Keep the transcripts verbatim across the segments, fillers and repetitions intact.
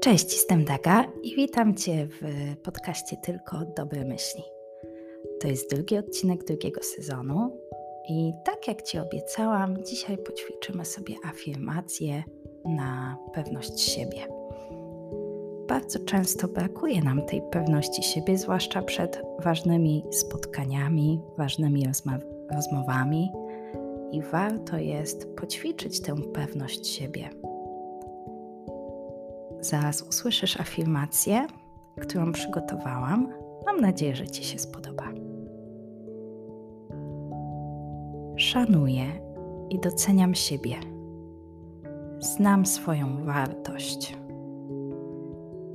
Cześć, jestem Daga i witam Cię w podcaście Tylko Dobre Myśli. To jest drugi odcinek drugiego sezonu i tak jak Ci obiecałam, dzisiaj poćwiczymy sobie afirmacje na pewność siebie. Bardzo często brakuje nam tej pewności siebie, zwłaszcza przed ważnymi spotkaniami, ważnymi rozma- rozmowami i warto jest poćwiczyć tę pewność siebie. Zaraz usłyszysz afirmację, którą przygotowałam. Mam nadzieję, że Ci się spodoba. Szanuję i doceniam siebie. Znam swoją wartość.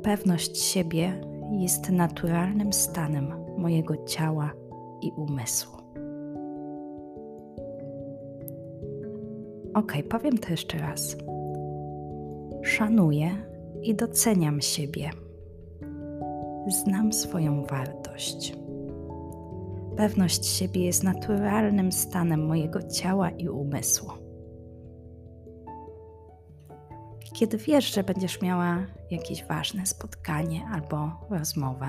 Pewność siebie jest naturalnym stanem mojego ciała i umysłu. Ok, powiem to jeszcze raz. Szanuję i doceniam siebie. Znam swoją wartość. Pewność siebie jest naturalnym stanem mojego ciała i umysłu. Kiedy wiesz, że będziesz miała jakieś ważne spotkanie albo rozmowę,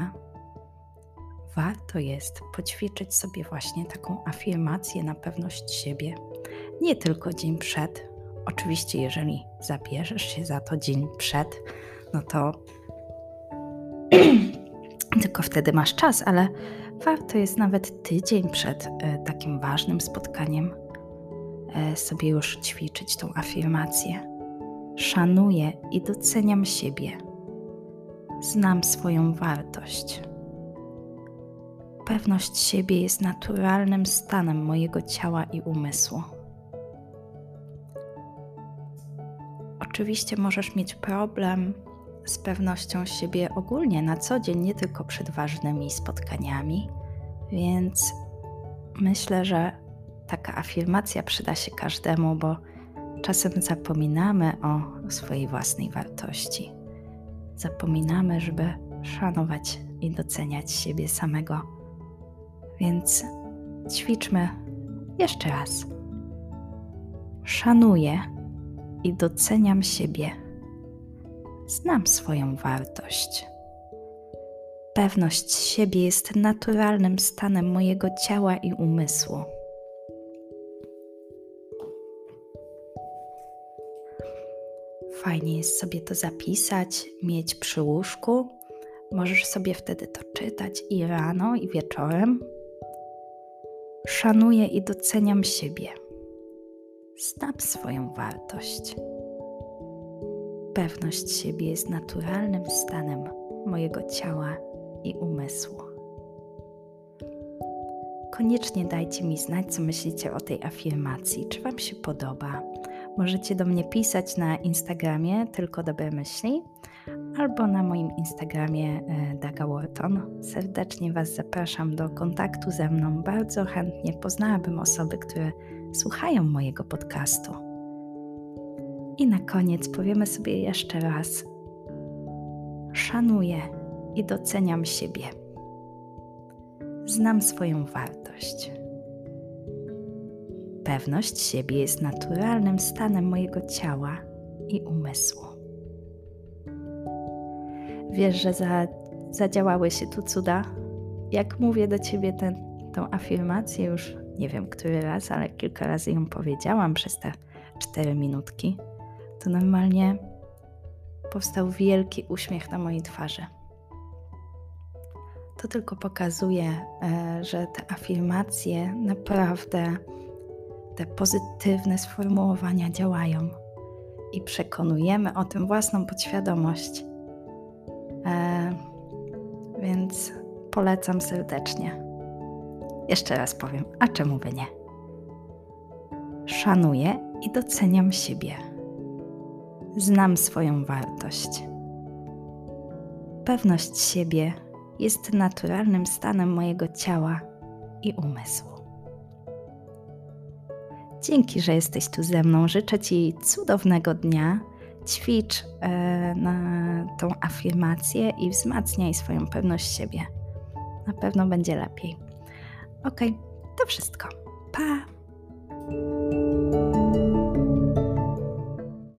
warto jest poćwiczyć sobie właśnie taką afirmację na pewność siebie. Nie tylko dzień przed. Oczywiście, jeżeli zabierzesz się za to dzień przed, no to tylko wtedy masz czas, ale warto jest nawet tydzień przed e, takim ważnym spotkaniem e, sobie już ćwiczyć tą afirmację. Szanuję i doceniam siebie. Znam swoją wartość. Pewność siebie jest naturalnym stanem mojego ciała i umysłu. Oczywiście możesz mieć problem z pewnością siebie ogólnie na co dzień, nie tylko przed ważnymi spotkaniami, więc myślę, że taka afirmacja przyda się każdemu, bo czasem zapominamy o swojej własnej wartości. Zapominamy, żeby szanować i doceniać siebie samego. Więc ćwiczmy jeszcze raz. Szanuję i doceniam siebie. Znam swoją wartość. Pewność siebie jest naturalnym stanem mojego ciała i umysłu. Fajnie jest sobie to zapisać, mieć przy łóżku. Możesz sobie wtedy to czytać i rano, i wieczorem. Szanuję i doceniam siebie. Znam swoją wartość. Pewność siebie jest naturalnym stanem mojego ciała i umysłu. Koniecznie dajcie mi znać, co myślicie o tej afirmacji, czy Wam się podoba. Możecie do mnie pisać na Instagramie Tylko Dobre Myśli albo na moim Instagramie Daga Wharton. Serdecznie Was zapraszam do kontaktu ze mną. Bardzo chętnie poznałabym osoby, które słuchają mojego podcastu. I na koniec powiemy sobie jeszcze raz. Szanuję i doceniam siebie. Znam swoją wartość. Pewność siebie jest naturalnym stanem mojego ciała i umysłu. Wiesz, że za, zadziałały się tu cuda? Jak mówię do Ciebie ten, tą afirmację już nie wiem, który raz, ale kilka razy ją powiedziałam przez te cztery minutki, to normalnie powstał wielki uśmiech na mojej twarzy. To tylko pokazuje, że te afirmacje naprawdę, te pozytywne sformułowania działają i przekonujemy o tym własną podświadomość. Więc polecam serdecznie. Jeszcze raz powiem, a czemu by nie? Szanuję i doceniam siebie. Znam swoją wartość. Pewność siebie jest naturalnym stanem mojego ciała i umysłu. Dzięki, że jesteś tu ze mną. Życzę Ci cudownego dnia. Ćwicz e, na tą afirmację i wzmacniaj swoją pewność siebie. Na pewno będzie lepiej. Okej, to wszystko. Pa!